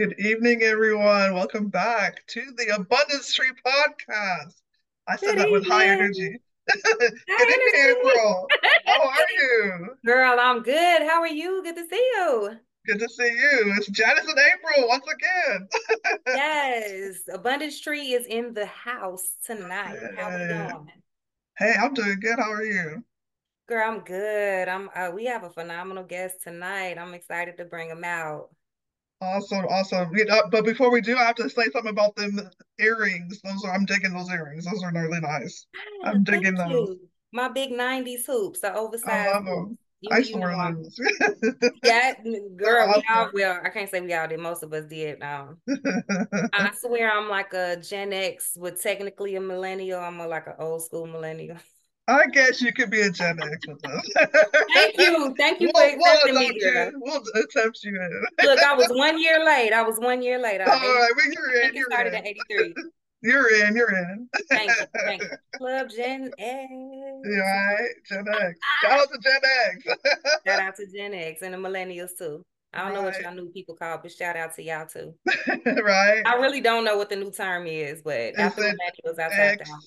Good evening, everyone. Welcome back to the Abundance Tree Podcast. I said that with high energy. Good evening, April. How are you? Girl, I'm good. How are you? Good to see you. Good to see you. It's Janice and April once again. Yes. Abundance Tree is in the house tonight. Hey. How are you doing? Hey, I'm doing good. How are you? Girl, I'm good. We have a phenomenal guest tonight. I'm excited to bring him out. Awesome. But before we do, I have to say something about them earrings. I'm digging those earrings. Those are really nice. I'm digging those. My big 90s hoops, the oversized. I love them. I used to wear those. Yeah, girl, awesome. I can't say we all did. Most of us did. I swear I'm like a Gen X with technically a millennial. I'm like an old school millennial. I guess you could be a Gen X with us. Thank you for accepting me. We'll accept you. Look, I was 1 year late. All right, you started in 83. You're in. Thank you. Club Gen X. You're right, Gen X. Shout out to Gen X. Shout out to Gen X and the millennials too. I don't know what y'all new people call, but shout out to y'all too. Right. I really don't know what the new term is, but after the millennials, I sat down.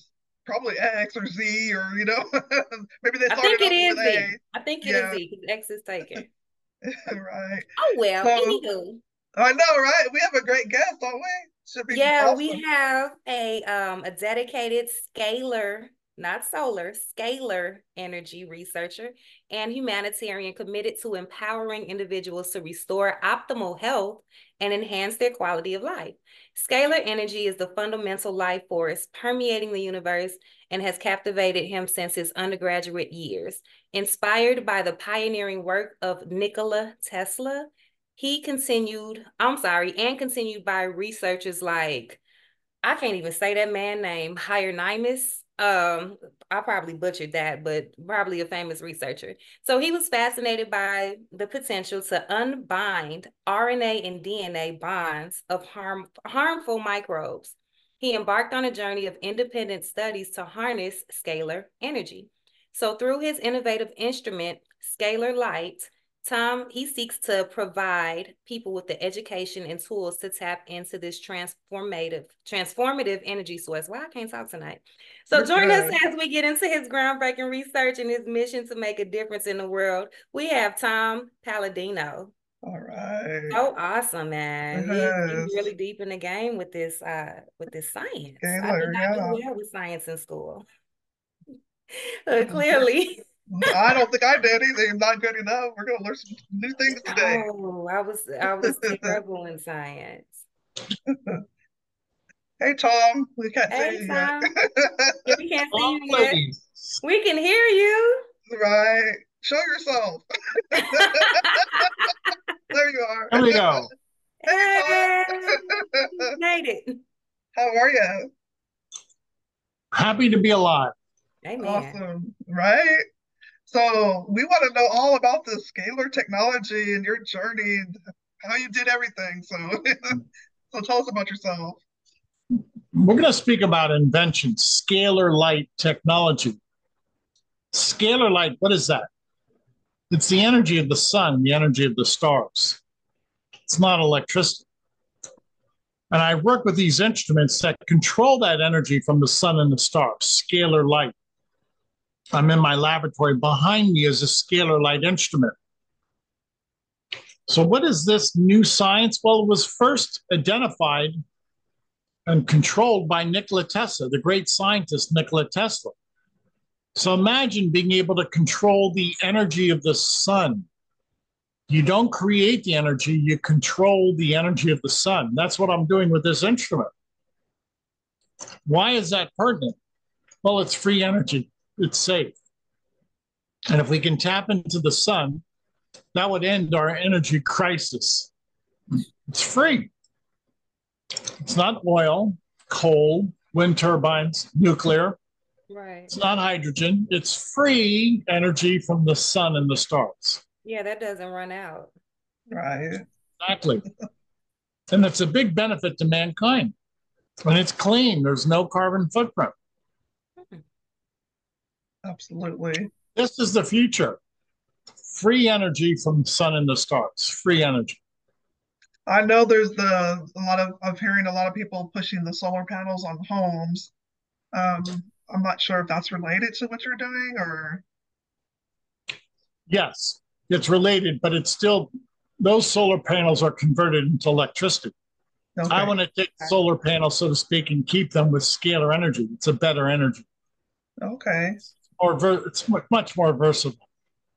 Probably X or Z or, maybe they started. I think it is Z because X is taken. Right. Oh, well, anywho. I know, right? We have a great guest, don't we? Should be awesome. We have a dedicated scalar, not solar, scalar energy researcher and humanitarian committed to empowering individuals to restore optimal health and enhance their quality of life. Scalar energy is the fundamental life force permeating the universe and has captivated him since his undergraduate years. Inspired by the pioneering work of Nikola Tesla, continued by researchers like, I can't even say that man's name, Hieronymus. I probably butchered that, but probably a famous researcher. So he was fascinated by the potential to unbind RNA and DNA bonds of harmful microbes. He embarked on a journey of independent studies to harness scalar energy. So through his innovative instrument, Scalar Light, he seeks to provide people with the education and tools to tap into this transformative energy source. Wow, I can't talk tonight. So join us as we get into his groundbreaking research and his mission to make a difference in the world. We have Tom Paladino. All right. So awesome, man. He's really deep in the game with this science. I did not do well with science in school. Clearly. I don't think I did either. Not good enough. We're gonna learn some new things today. Oh, I was terrible in science. Hey, Tom. We can't see you. We can't see you yet. We can hear you. Right. Show yourself. There you are. There we go. Hey, you made it. How are you? Happy to be alive. Amen. Awesome. Right. So we want to know all about the scalar technology and your journey and how you did everything. So tell us about yourself. We're going to speak about invention, scalar light technology. Scalar light, what is that? It's the energy of the sun, the energy of the stars. It's not electricity. And I work with these instruments that control that energy from the sun and the stars, scalar light. I'm in my laboratory. Behind me is a scalar light instrument. So what is this new science? Well, it was first identified and controlled by Nikola Tesla, the great scientist Nikola Tesla. So imagine being able to control the energy of the sun. You don't create the energy, you control the energy of the sun. That's what I'm doing with this instrument. Why is that pertinent? Well, it's free energy. It's safe. And if we can tap into the sun, that would end our energy crisis. It's free. It's not oil, coal, wind turbines, nuclear. Right. It's not hydrogen. It's free energy from the sun and the stars. Yeah, that doesn't run out. Right. Exactly. And it's a big benefit to mankind. And it's clean. There's no carbon footprint. Absolutely. This is the future. Free energy from the sun and the stars. Free energy. I know there's I'm hearing a lot of people pushing the solar panels on homes. I'm not sure if that's related to what you're doing or. Yes, it's related, but it's still, those solar panels are converted into electricity. Okay. I want to take solar panels, so to speak, and keep them with scalar energy. It's a better energy. Okay. It's much more versatile,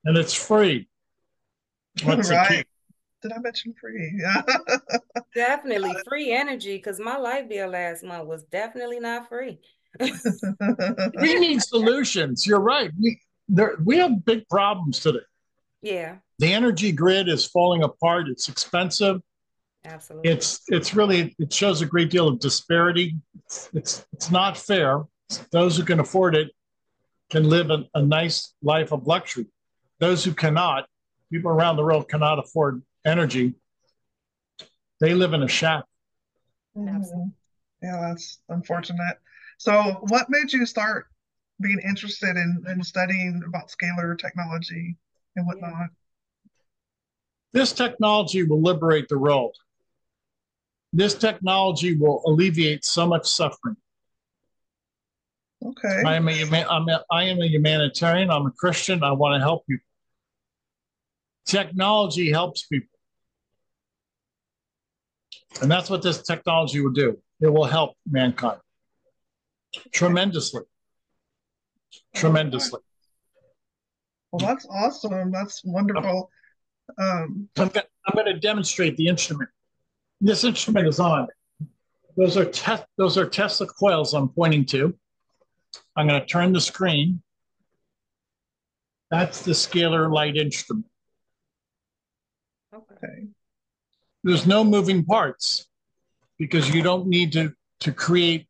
and it's free. Right. Did I mention free? Yeah. Definitely free energy, because my light bill last month was definitely not free. We need solutions. You're right. We have big problems today. Yeah. The energy grid is falling apart. It's expensive. Absolutely. It shows a great deal of disparity. It's not fair. Those who can afford it can live a nice life of luxury. Those who cannot, people around the world cannot afford energy, they live in a shack. Mm-hmm. Yeah, that's unfortunate. So what made you start being interested in studying about scalar technology and whatnot? Yeah. This technology will liberate the world. This technology will alleviate so much suffering. Okay. I am a humanitarian. I'm a Christian. I want to help people. Technology helps people. And that's what this technology will do. It will help mankind tremendously. Tremendously. Well, that's awesome. That's wonderful. I'm going to demonstrate the instrument. This instrument is on. Those are Tesla coils I'm pointing to. I'm going to turn the screen. That's the scalar light instrument. Okay. There's no moving parts, because you don't need to create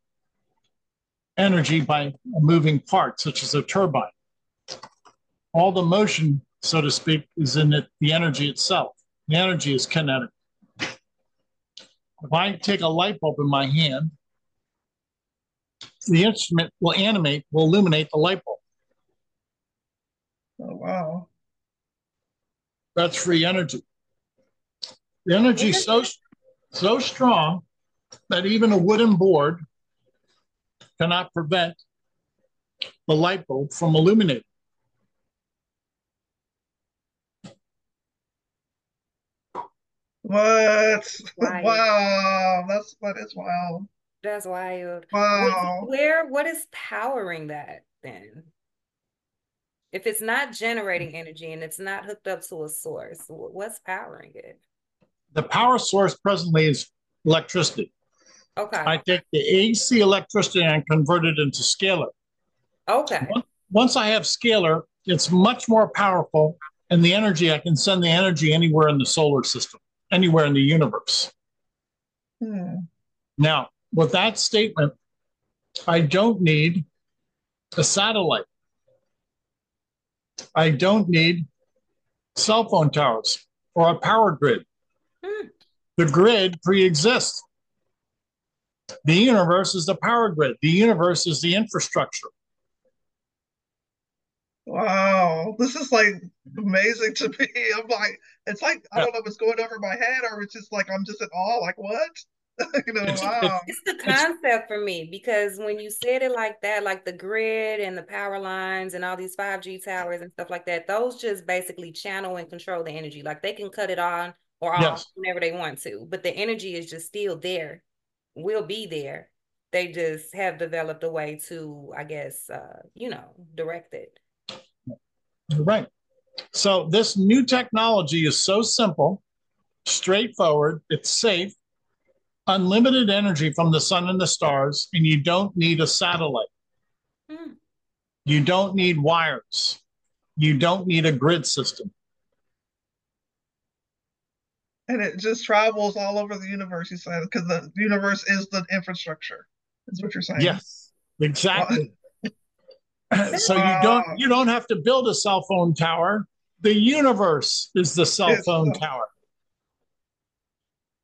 energy by a moving part, such as a turbine. All the motion, so to speak, is in the energy itself. The energy is kinetic. If I take a light bulb in my hand, the instrument will illuminate the light bulb. Oh, wow. That's free energy. The energy is so strong that even a wooden board cannot prevent the light bulb from illuminating. What? Wild. Wow, that is wild. That's wild. Wow. What is powering that then? If it's not generating energy and it's not hooked up to a source, what's powering it? The power source presently is electricity. Okay. I take the AC electricity and convert it into scalar. Okay. Once I have scalar, it's much more powerful, and the energy, I can send the energy anywhere in the solar system, anywhere in the universe. Hmm. Now, with that statement, I don't need a satellite. I don't need cell phone towers or a power grid. Hmm. The grid pre-exists. The universe is the power grid. The universe is the infrastructure. Wow. This is like amazing to me. I'm like, it's like, I don't know if it's going over my head or it's just like, I'm just in awe. Like, what? You know, wow. It's the concept for me, because when you said it like that, like the grid and the power lines and all these 5G towers and stuff like that, those just basically channel and control the energy. Like they can cut it on or off whenever they want to, but the energy is just still there. Will be there. They just have developed a way to, I guess, direct it. Right. So this new technology is so simple, straightforward, it's safe, unlimited energy from the sun and the stars, and you don't need a satellite. Hmm. You don't need wires. You don't need a grid system. And it just travels all over the universe, you said, because the universe is the infrastructure. That's what you're saying. Yes, exactly. So you don't have to build a cell phone tower. The universe is the cell phone tower.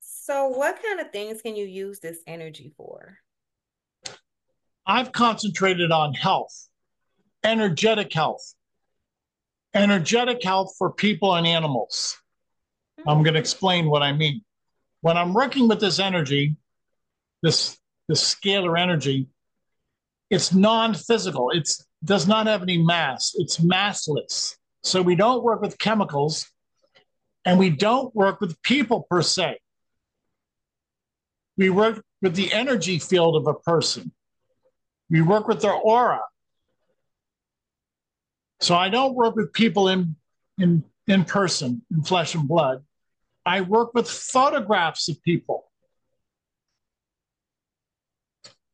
So what kind of things can you use this energy for? I've concentrated on health, energetic health for people and animals. I'm going to explain what I mean. when I'm working with this energy, this scalar energy, it's non-physical. It does not have any mass. It's massless. So we don't work with chemicals, and we don't work with people per se. We work with the energy field of a person. We work with their aura. So I don't work with people in person, in flesh and blood. I work with photographs of people.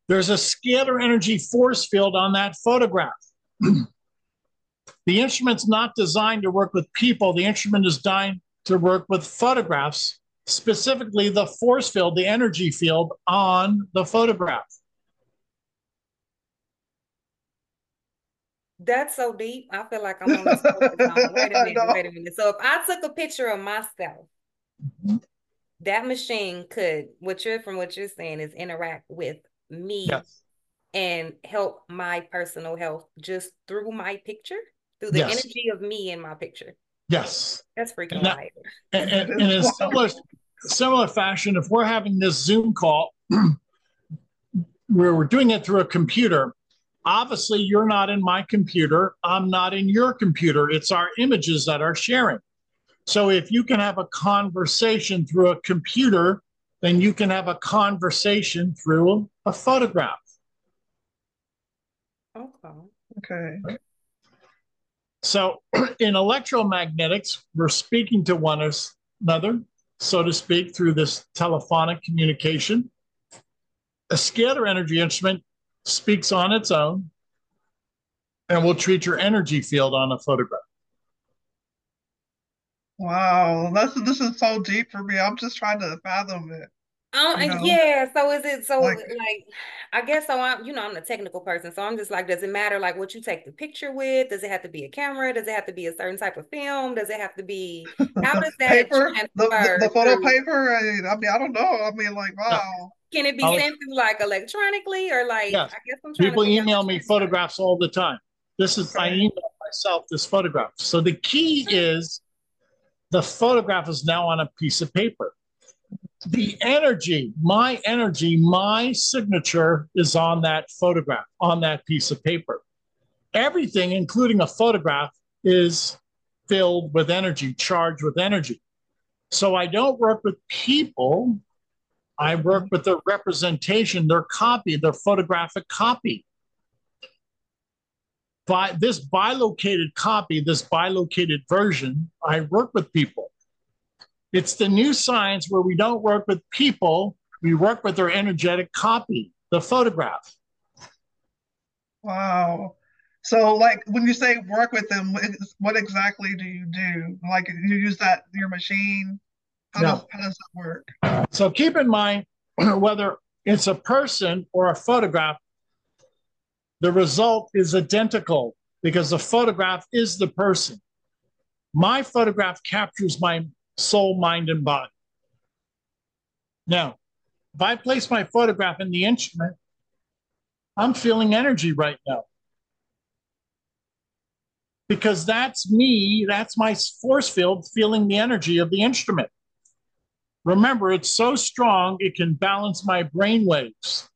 There's a scalar energy force field on that photograph. The instrument's not designed to work with people. The instrument is designed to work with photographs, specifically the force field, the energy field on the photograph. That's so deep. I feel like I'm on this phone. Wait a minute. So if I took a picture of myself, mm-hmm. that machine could, from what you're saying, is interact with me yes. and help my personal health just through my picture, through the yes. energy of me in my picture. Yes. That's freaking wild. And in a similar fashion, if we're having this Zoom call, where we're doing it through a computer, obviously, you're not in my computer. I'm not in your computer. It's our images that are sharing. So if you can have a conversation through a computer, then you can have a conversation through a photograph. Okay. So in electromagnetics, we're speaking to one another, so to speak, through this telephonic communication. A scalar energy instrument speaks on its own and will treat your energy field on a photograph. Wow, this is so deep for me. I'm just trying to fathom it. Yeah, so is it, so like I guess, so I'm, you know, I'm a technical person, so I'm just like, does it matter like what you take the picture with? Does it have to be a camera? Does it have to be a certain type of film? Does it have to be, how does that paper, the photo through? Paper? I mean, I don't know. I mean, like, wow. No. Can it be sent through like electronically or like, yes. I guess I'm trying people to email me photographs all the time. This is, I email myself this photograph. So the key is the photograph is now on a piece of paper. The energy, my signature is on that photograph, on that piece of paper. Everything, including a photograph, is filled with energy, charged with energy. So I don't work with people. I work with their representation, their copy, their photographic copy. By this bilocated copy, this bilocated version, I work with people. It's the new science where we don't work with people, we work with their energetic copy, the photograph. Wow. So like when you say work with them, what exactly do you do? Like you use that, your machine? How does that work? So keep in mind, whether it's a person or a photograph, the result is identical because the photograph is the person. My photograph captures my soul, mind, and body. Now, if I place my photograph in the instrument, I'm feeling energy right now. Because that's me, that's my force field feeling the energy of the instrument. Remember, it's so strong, it can balance my brain waves.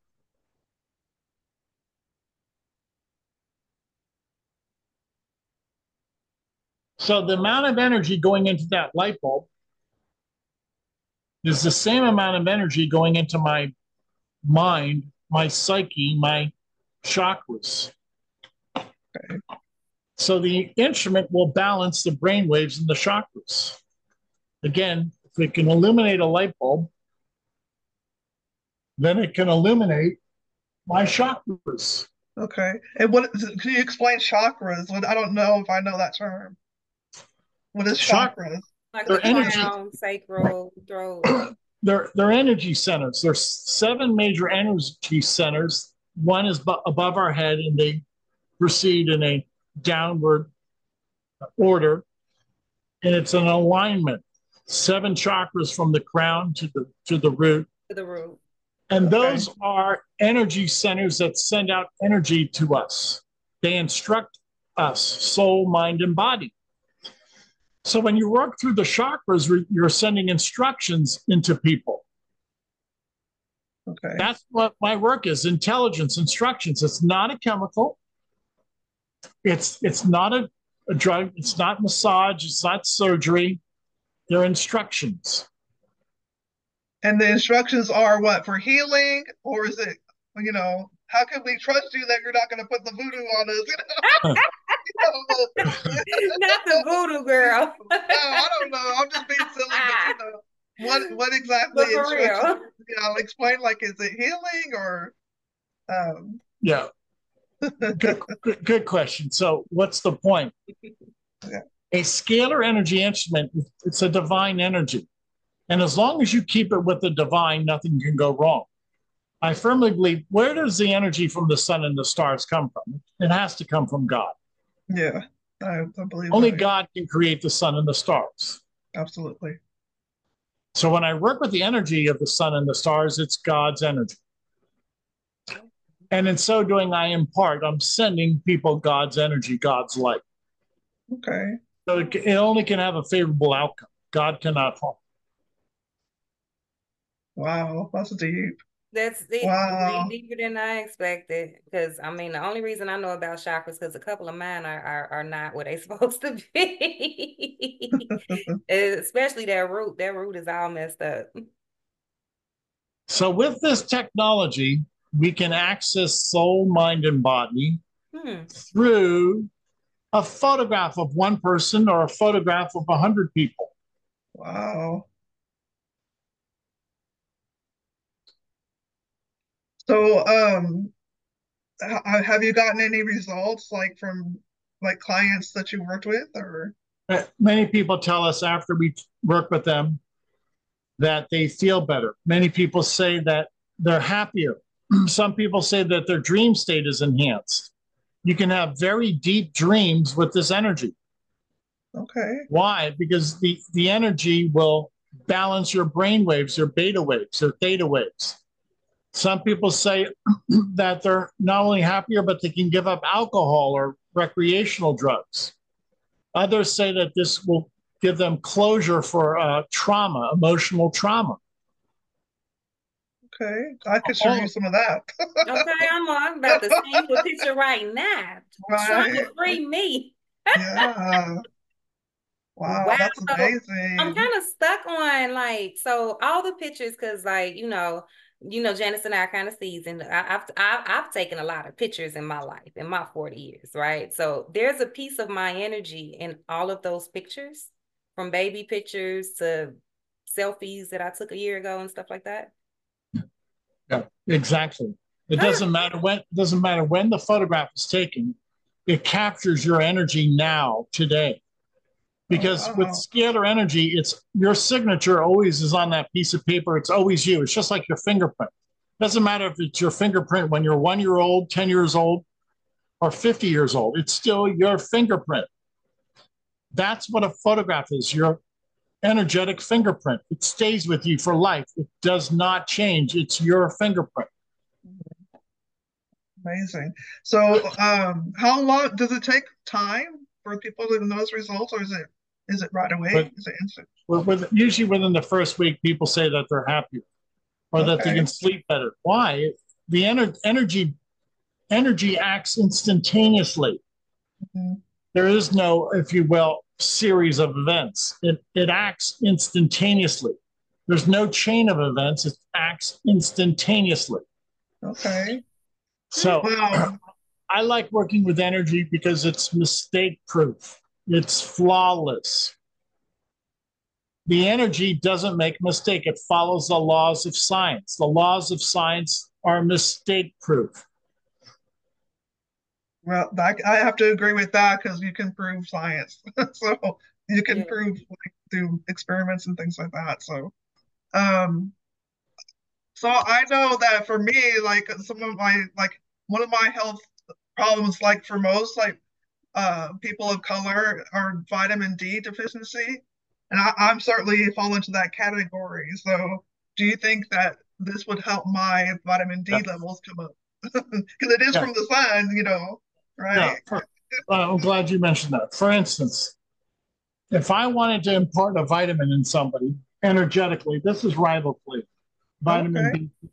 So the amount of energy going into that light bulb is the same amount of energy going into my mind, my psyche, my chakras. Okay. So the instrument will balance the brain waves and the chakras. Again, if it can illuminate a light bulb, then it can illuminate my chakras. Okay. And what, can you explain chakras? I don't know if I know that term. What is chakras? Like their energy, sacral throat. They're energy centers. There's 7 major energy centers. One is above our head, and they proceed in a downward order, and it's an alignment. 7 chakras from the crown to the root. To the root. And those are energy centers that send out energy to us. They instruct us, soul, mind, and body. So when you work through the chakras, you're sending instructions into people. Okay. That's what my work is, intelligence, instructions. It's not a chemical. It's not a drug. It's not massage. It's not surgery. They're instructions. And the instructions are what, for healing? Or is it, you know, how can we trust you that you're not going to put the voodoo on us? You know? Not the voodoo girl. No, I don't know. I'm just being silly. But, you know, what exactly? You know, I'll explain, like, is it healing or? Yeah. Good question. So what's the point? Yeah. A scalar energy instrument, it's a divine energy. And as long as you keep it with the divine, nothing can go wrong. I firmly believe, where does the energy from the sun and the stars come from? It has to come from God. Yeah, I believe only that. God can create the sun and the stars. Absolutely. So when I work with the energy of the sun and the stars, it's God's energy. And in so doing, I'm sending people God's energy, God's light. Okay. So it only can have a favorable outcome. God cannot harm. Wow, that's deep. That's wow. Deeper than I expected, because I mean, the only reason I know about chakras because a couple of mine are not what they're supposed to be. Especially that root. That root is all messed up. So with this technology, we can access soul, mind, and body through a photograph of one person or a photograph of 100 people. Wow. So, have you gotten any results, like from clients that you worked with, or? Many people tell us after we work with them that they feel better. Many people say that they're happier. Some people say that their dream state is enhanced. You can have very deep dreams with this energy. Okay. Why? Because the energy will balance your brain waves, your beta waves, your theta waves. Some people say that they're not only happier, but they can give up alcohol or recreational drugs. Others say that this will give them closure for trauma, emotional trauma. Okay, I could show you some of that. Okay, I'm about to send you a picture right now. Right. Trying to free me. Yeah. Wow, that's amazing. I'm kind of stuck on, like, so all the pictures, because, like, you know, Janice and I are kind of seasoned. I've taken a lot of pictures in my life, in my 40 years, right? So there's a piece of my energy in all of those pictures, from baby pictures to selfies that I took a year ago and stuff like that. Yeah, exactly. It doesn't matter when. It doesn't matter when the photograph is taken. It captures your energy now, today, because with scalar energy, it's your signature always is on that piece of paper. It's always you. It's just like your fingerprint. Doesn't matter if it's your fingerprint when you're 1 year old, 10 years old, or 50 years old. It's still your fingerprint. That's what a photograph is. Your energetic fingerprint. It stays with you for life. It does not change. It's your fingerprint. Amazing. So, how long does it take time for people to know those results, or is it right away? Is it instant? Usually within the first week, people say that they're happier or that they can sleep better. Why? The energy acts instantaneously. Mm-hmm. There is no, if you will, series of events. It acts instantaneously. There's no chain of events. It acts instantaneously. Okay. So wow. I like working with energy because it's mistake-proof. It's flawless. The energy doesn't make mistake. It follows the laws of science. The laws of science are mistake-proof. Well, I have to agree with that because you can prove science. So you can prove, like, through experiments and things like that. So, so I know that for me, like, one of my health problems, like for most, like, people of color, are vitamin D deficiency, and I'm certainly fall into that category. So, do you think that this would help my vitamin D levels come up? Because it is from the sun, you know. Right. Yeah. I'm glad you mentioned that. For instance, if I wanted to impart a vitamin in somebody energetically, this is riboflavin, vitamin B.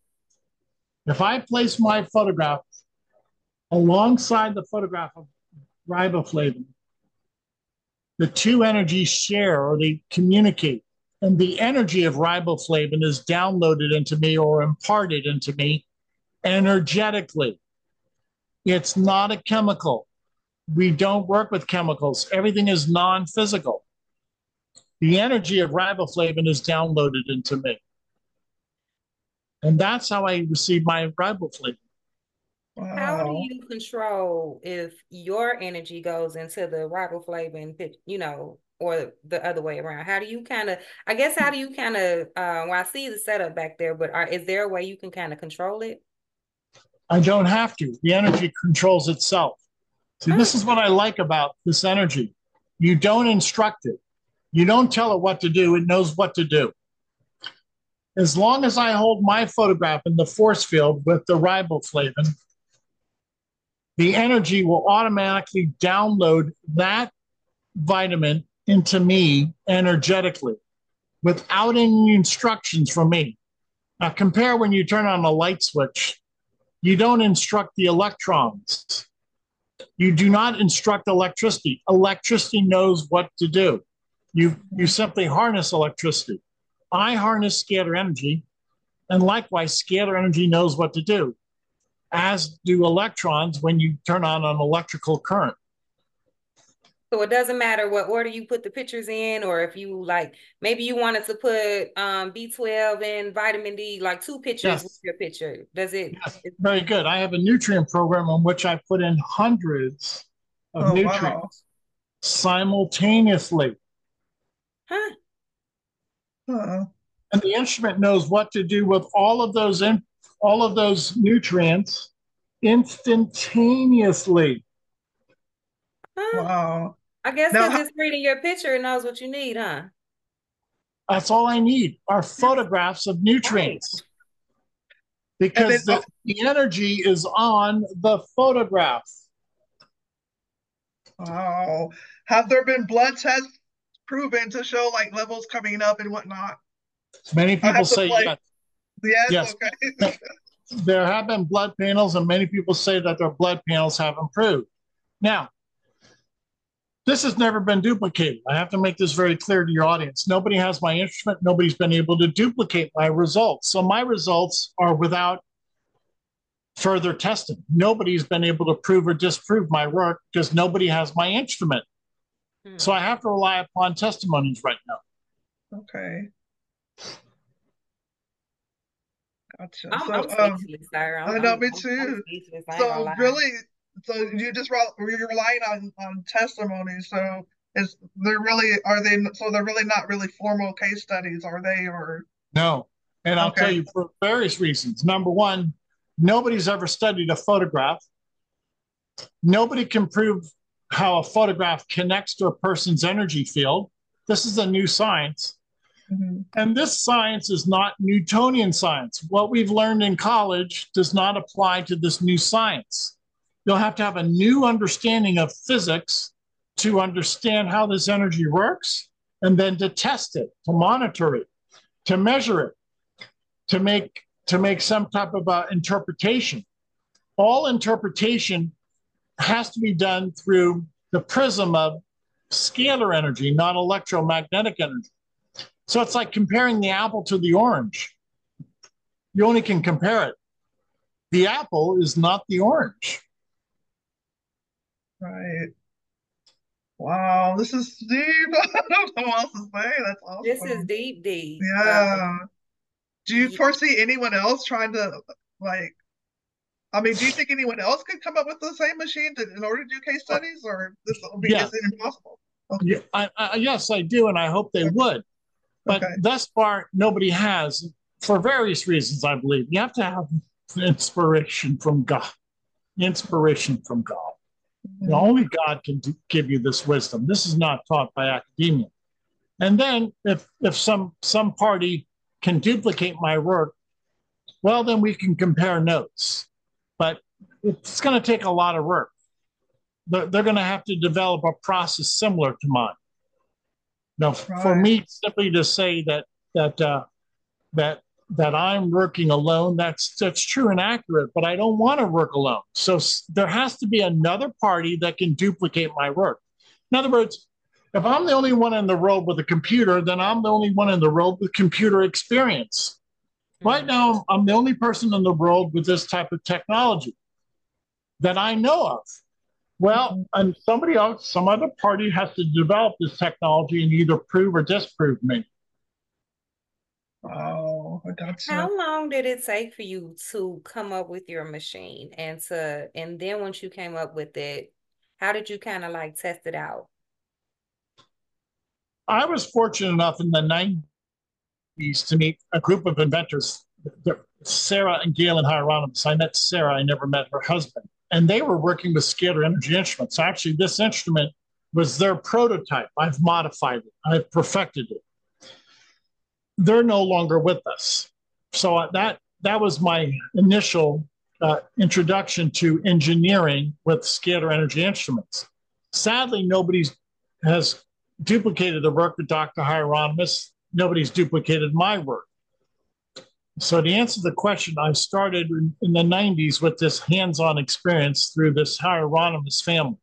If I place my photograph alongside the photograph of riboflavin, the two energies share or they communicate. And the energy of riboflavin is downloaded into me or imparted into me energetically. It's not a chemical. We don't work with chemicals. Everything is non-physical. The energy of riboflavin is downloaded into me. And that's how I receive my riboflavin. Wow. How do you control if your energy goes into the riboflavin, you know, or the other way around? How do you kind of, I guess, how do you kind of, well, I see the setup back there, but is there a way you can kind of control it? I don't have to. The energy controls itself. See, this is what I like about this energy. You don't instruct it. You don't tell it what to do. It knows what to do. As long as I hold my photograph in the force field with the riboflavin, the energy will automatically download that vitamin into me energetically without any instructions from me. Now compare when you turn on a light switch, you don't instruct the electrons. You do not instruct electricity. Electricity knows what to do. You simply harness electricity. I harness scalar energy, and likewise, scalar energy knows what to do, as do electrons when you turn on an electrical current. So it doesn't matter what order you put the pictures in, or if you like, maybe you wanted to put B12 and vitamin D, like two pictures with your picture. Does it? Yes. Very good. I have a nutrient program on which I put in hundreds of nutrients simultaneously. Huh. Uh-uh. And the instrument knows what to do with all of those nutrients instantaneously. Huh. Wow. I guess because it's reading your picture, it knows what you need, huh? That's all I need are photographs of nutrients. Because the energy is on the photograph. Wow. Have there been blood tests proven to show like levels coming up and whatnot? Many people say yes. Yes, okay. There have been blood panels, and many people say that their blood panels have improved. Now, this has never been duplicated. I have to make this very clear to your audience. Nobody has my instrument. Nobody's been able to duplicate my results. So my results are without further testing. Nobody's been able to prove or disprove my work because nobody has my instrument. Hmm. So I have to rely upon testimonies right now. Okay. Gotcha. I'm speechless, Sarah. I know, me too. So really... So you just you're relying on testimonies. So they're really not really formal case studies, are they? Or no. And I'll tell you for various reasons. Number one, nobody's ever studied a photograph. Nobody can prove how a photograph connects to a person's energy field. This is a new science. Mm-hmm. And this science is not Newtonian science. What we've learned in college does not apply to this new science. You'll have to have a new understanding of physics to understand how this energy works, and then to test it, to monitor it, to measure it, to make some type of interpretation. All interpretation has to be done through the prism of scalar energy, not electromagnetic energy. So it's like comparing the apple to the orange. You only can compare it. The apple is not the orange. Right. Wow, this is deep. I don't know what else to say. That's awesome. This is deep. Yeah. Do you foresee anyone else trying to, like, I mean, do you think anyone else could come up with the same machine in order to do case studies, or this will be impossible? Okay. Yeah, yes, I do, and I hope they would. But thus far, nobody has, for various reasons, I believe. You have to have inspiration from God. You know, only God can give you this wisdom. This is not taught by academia. And then if some party can duplicate my work, well, then we can compare notes. But it's going to take a lot of work. They're going to have to develop a process similar to mine. Now, for me, simply to say that that I'm working alone. That's true and accurate, but I don't want to work alone. So there has to be another party that can duplicate my work. In other words, if I'm the only one in the world with a computer, then I'm the only one in the world with computer experience. Right now, I'm the only person in the world with this type of technology that I know of. Well, and somebody else, some other party has to develop this technology and either prove or disprove me. Oh, gotcha. How long did it take for you to come up with your machine and then once you came up with it, how did you kind of like test it out? I was fortunate enough in the 90s to meet a group of inventors, Sarah and Galen Hieronymus. I met Sarah, I never met her husband. And they were working with scalar energy instruments. Actually, this instrument was their prototype. I've modified it. I've perfected it. They're no longer with us. So that was my initial introduction to engineering with scalar energy instruments. Sadly, nobody has duplicated the work of Dr. Hieronymus. Nobody's duplicated my work. So to answer the question, I started in the 90s with this hands-on experience through this Hieronymus family.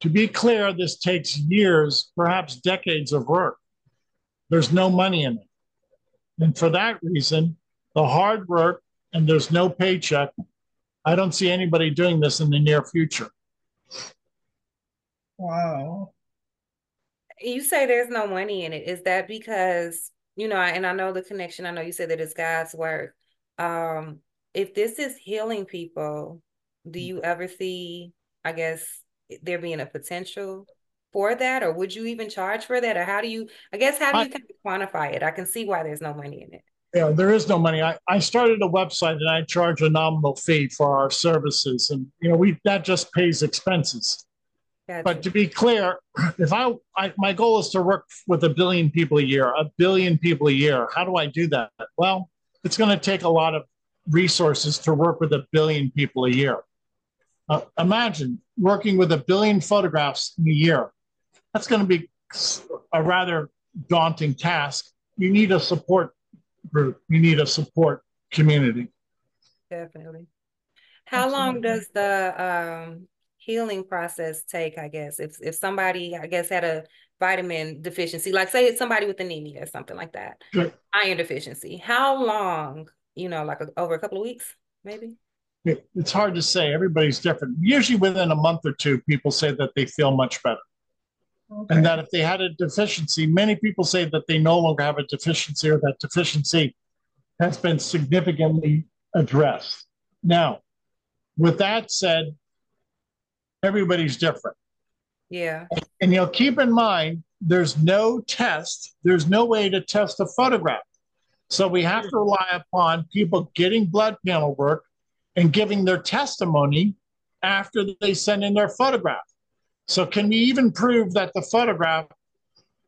To be clear, this takes years, perhaps decades of work. There's no money in it. And for that reason, the hard work, and there's no paycheck. I don't see anybody doing this in the near future. Wow. You say there's no money in it. Is that because, you know, and I know the connection, I know you said that it's God's work. If this is healing people, do you ever see, I guess, there being a potential for that, or would you even charge for that, or how do you kind of quantify it? I can see why there's no money in it. Yeah, there is no money. I started a website and I charge a nominal fee for our services, and you know that just pays expenses. Gotcha. But to be clear, if my goal is to work with a billion people a year. How do I do that? Well, it's going to take a lot of resources to work with 1 billion people a year. Imagine working with 1 billion photographs in a year. That's going to be a rather daunting task. You need a support group. You need a support community. Definitely. How long does the healing process take, I guess? If somebody, I guess, had a vitamin deficiency, like say it's somebody with anemia or something like that, sure. Iron deficiency, how long, you know, like over a couple of weeks, maybe? It's hard to say. Everybody's different. Usually within a month or two, people say that they feel much better. Okay. And that if they had a deficiency, many people say that they no longer have a deficiency or that deficiency has been significantly addressed. Now, with that said, everybody's different. Yeah. And you'll keep in mind, there's no test. There's no way to test a photograph. So we have to rely upon people getting blood panel work and giving their testimony after they send in their photograph. So can we even prove that the photograph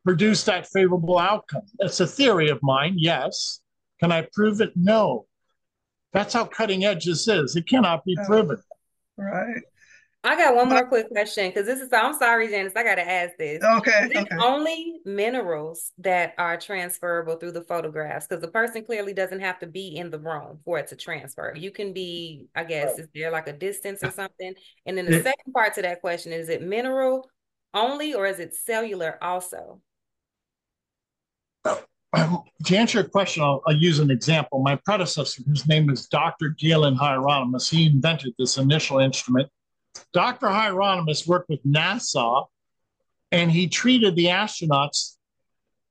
produced that favorable outcome? That's a theory of mine, yes. Can I prove it? No. That's how cutting edge this is. It cannot be proven. Right. I got one more quick question, because this is, I'm sorry, Janice, I got to ask this. Okay. Is it only minerals that are transferable through the photographs? Because the person clearly doesn't have to be in the room for it to transfer. You can be, I guess, is there like a distance or something? And then the second part to that question, is it mineral only, or is it cellular also? To answer your question, I'll use an example. My predecessor, whose name is Dr. Galen Hieronymus, he invented this initial instrument. Dr. Hieronymus worked with NASA, and he treated the astronauts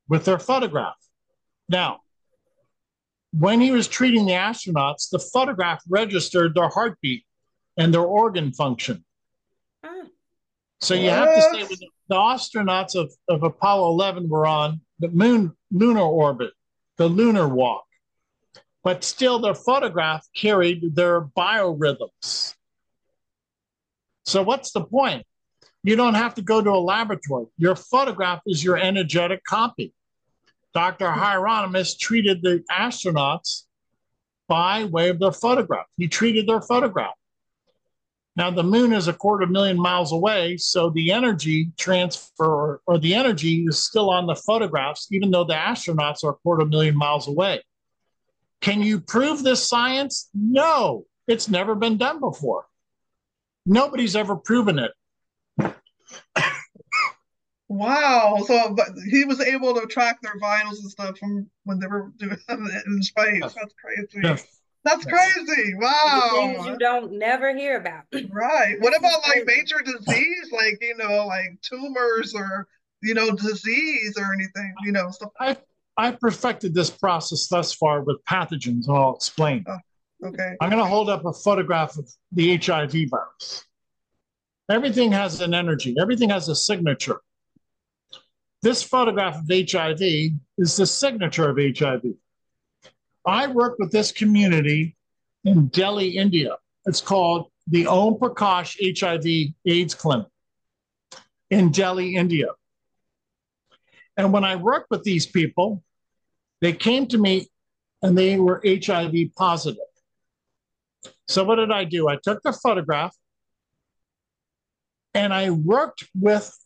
with their photograph. Now, when he was treating the astronauts, the photograph registered their heartbeat and their organ function. Oh. So you have to say, when the astronauts of Apollo 11 were on the lunar orbit, the lunar walk, but still their photograph carried their biorhythms. So what's the point? You don't have to go to a laboratory. Your photograph is your energetic copy. Dr. Hieronymus treated the astronauts by way of their photograph. He treated their photograph. Now, the moon is 250,000 miles away, so the energy transfer, or the energy is still on the photographs, even though the astronauts are 250,000 miles away. Can you prove this science? No, it's never been done before. Nobody's ever proven it. Wow. So but he was able to track their vinyls and stuff from when they were doing it in space. That's crazy. Yes. That's crazy. Wow. The things you don't never hear about. Right. What about like major disease, like, you know, like tumors or, you know, disease or anything, you know, stuff. I perfected this process thus far with pathogens, and I'll explain. Okay. I'm going to hold up a photograph of the HIV virus. Everything has an energy. Everything has a signature. This photograph of HIV is the signature of HIV. I work with this community in Delhi, India. It's called the Om Prakash HIV AIDS Clinic in Delhi, India. And when I worked with these people, they came to me and they were HIV positive. So what did I do? I took the photograph and I worked with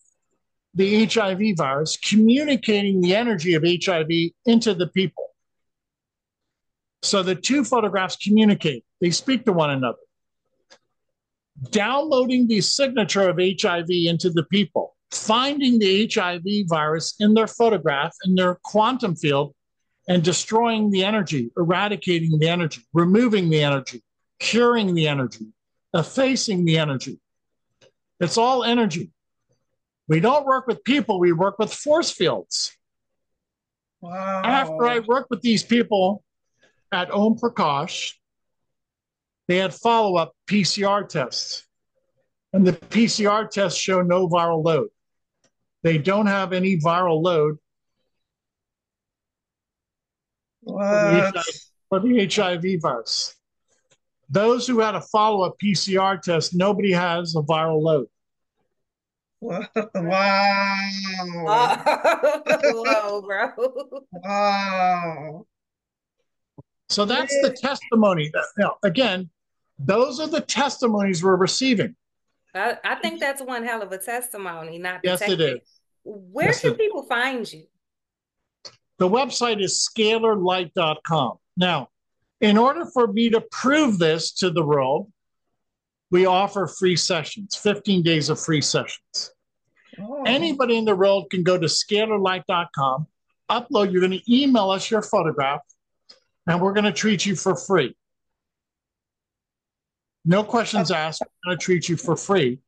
the HIV virus, communicating the energy of HIV into the people. So the two photographs communicate. They speak to one another. Downloading the signature of HIV into the people, finding the HIV virus in their photograph, in their quantum field, and destroying the energy, eradicating the energy, removing the energy, curing the energy, effacing the energy. It's all energy. We don't work with people. We work with force fields. Wow. After I worked with these people at Om Prakash, they had follow-up PCR tests. And the PCR tests show no viral load. They don't have any viral load for the HIV virus. Those who had a follow-up PCR test, nobody has a viral load. Wow. Hello, bro. Wow. So that's the testimony. Now, again, those are the testimonies we're receiving. I think that's one hell of a testimony. Yes, it is. Where can people find you? The website is scalarlight.com. Now, in order for me to prove this to the world, we offer free sessions, 15 days of free sessions. Oh. Anybody in the world can go to scalarlight.com, upload. You're going to email us your photograph, and we're going to treat you for free. No questions asked. We're going to treat you for free.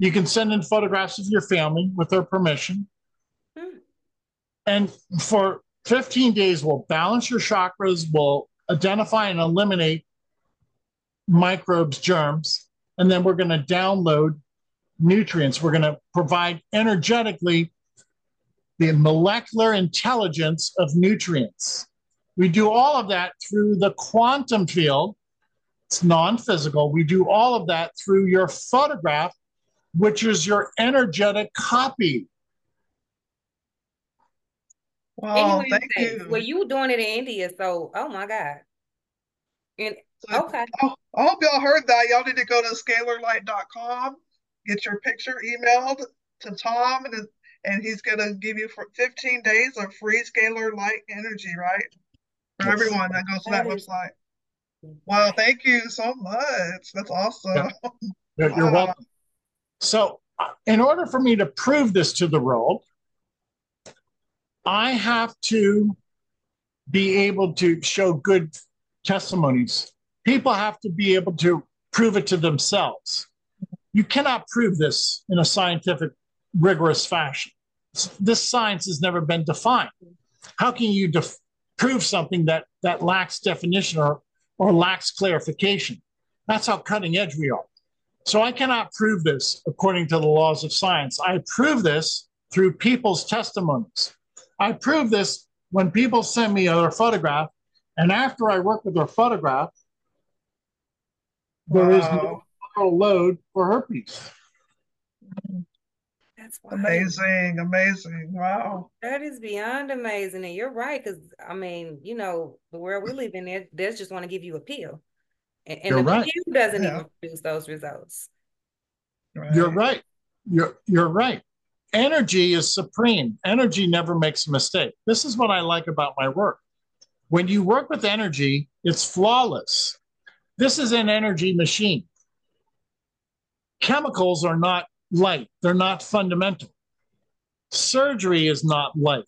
You can send in photographs of your family with their permission. Hmm. And for 15 days, we'll balance your chakras, we'll identify and eliminate microbes, germs, and then we're going to download nutrients. We're going to provide energetically the molecular intelligence of nutrients. We do all of that through the quantum field. It's non-physical. We do all of that through your photograph, which is your energetic copy. Wow, thank you. Well, you were doing it in India, so, oh, my God. And okay. I hope y'all heard that. Y'all need to go to scalarlight.com, get your picture emailed to Tom, and he's going to give you for 15 days of free Scalar Light energy, right? For everyone that goes to that website. Wow, thank you so much. That's awesome. Yeah. You're welcome. So in order for me to prove this to the world, I have to be able to show good testimonies. People have to be able to prove it to themselves. You cannot prove this in a scientific, rigorous fashion. This science has never been defined. How can you prove something that lacks definition or lacks clarification? That's how cutting edge we are. So I cannot prove this according to the laws of science. I prove this through people's testimonies. I prove this when people send me their photograph, and after I work with their photograph, there is no load for herpes. That's wild. Amazing, amazing. Wow. That is beyond amazing. And you're right, because, I mean, you know, the world we live in, they just want to give you a pill. And the pill doesn't even produce those results. Right. You're right. You're right. Energy is supreme. Energy never makes a mistake. This is what I like about my work. When you work with energy, it's flawless. This is an energy machine. Chemicals are not light. They're not fundamental. Surgery is not light.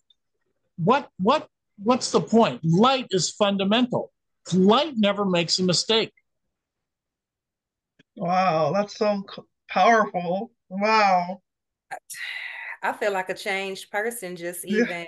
What's the point? Light is fundamental. Light never makes a mistake. Wow, that's so powerful. Wow. I feel like a changed person just even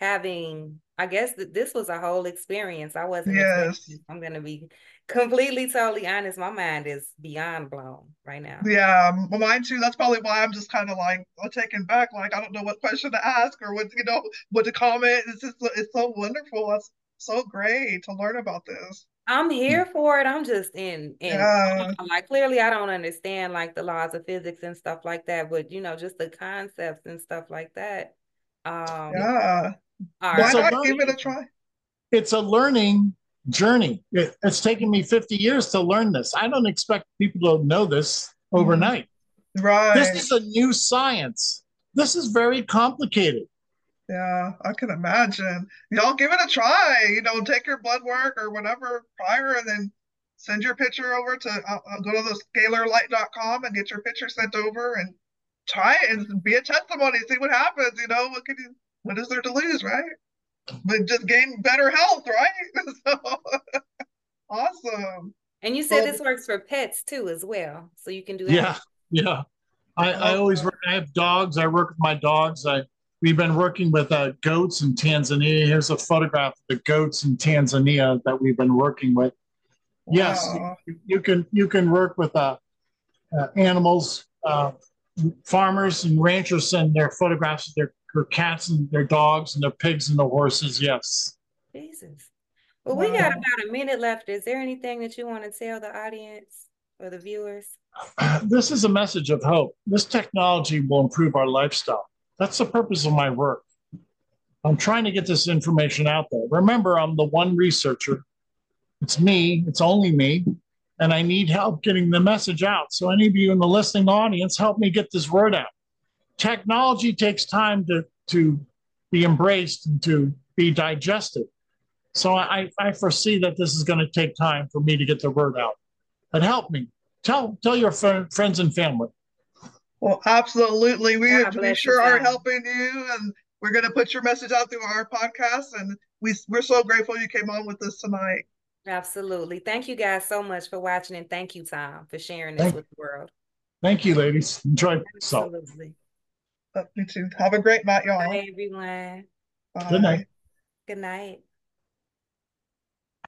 having, I guess that this was a whole experience. I wasn't expecting. I'm going to be completely, totally honest. My mind is beyond blown right now. Yeah, mine too. That's probably why I'm just kind of like taken back. Like, I don't know what question to ask or what, you know, what to comment. It's just, it's so wonderful. That's so great to learn about this. I'm here for it. I'm just like, clearly I don't understand like the laws of physics and stuff like that, but you know, just the concepts and stuff like that. Why not give it a try? It's a learning journey. It's taken me 50 years to learn this. I don't expect people to know this overnight. Right. This is a new science. This is very complicated. Yeah, I can imagine. Y'all give it a try. You know, take your blood work or whatever prior and then send your picture over to go to the scalarlight.com and get your picture sent over and try it and be a testimony. See what happens. You know, what is there to lose, right? But just gain better health, right? So, awesome. And you said this works for pets too, as well. So you can do that. Yeah. I have dogs. I work with my dogs. We've been working with goats in Tanzania. Here's a photograph of the goats in Tanzania that we've been working with. Wow. Yes, you can work with animals, farmers and ranchers send their photographs of their cats and their dogs and their pigs and the horses. Yes. Jesus. Well, we got about a minute left. Is there anything that you want to tell the audience or the viewers? This is a message of hope. This technology will improve our lifestyle. That's the purpose of my work. I'm trying to get this information out there. Remember, I'm the one researcher. It's me, it's only me, and I need help getting the message out. So any of you in the listening audience, help me get this word out. Technology takes time to be embraced and to be digested. So I foresee that this is going to take time for me to get the word out. But help me. Tell your friends and family. Well, absolutely. We sure are helping you, and we're going to put your message out through our podcast, and we're so grateful you came on with us tonight. Absolutely. Thank you guys so much for watching, and thank you, Tom, for sharing this with the world. Thank you, ladies. Enjoy yourself. Absolutely. You too. Have a great night, y'all. Bye, everyone. Bye. Good night. Good night.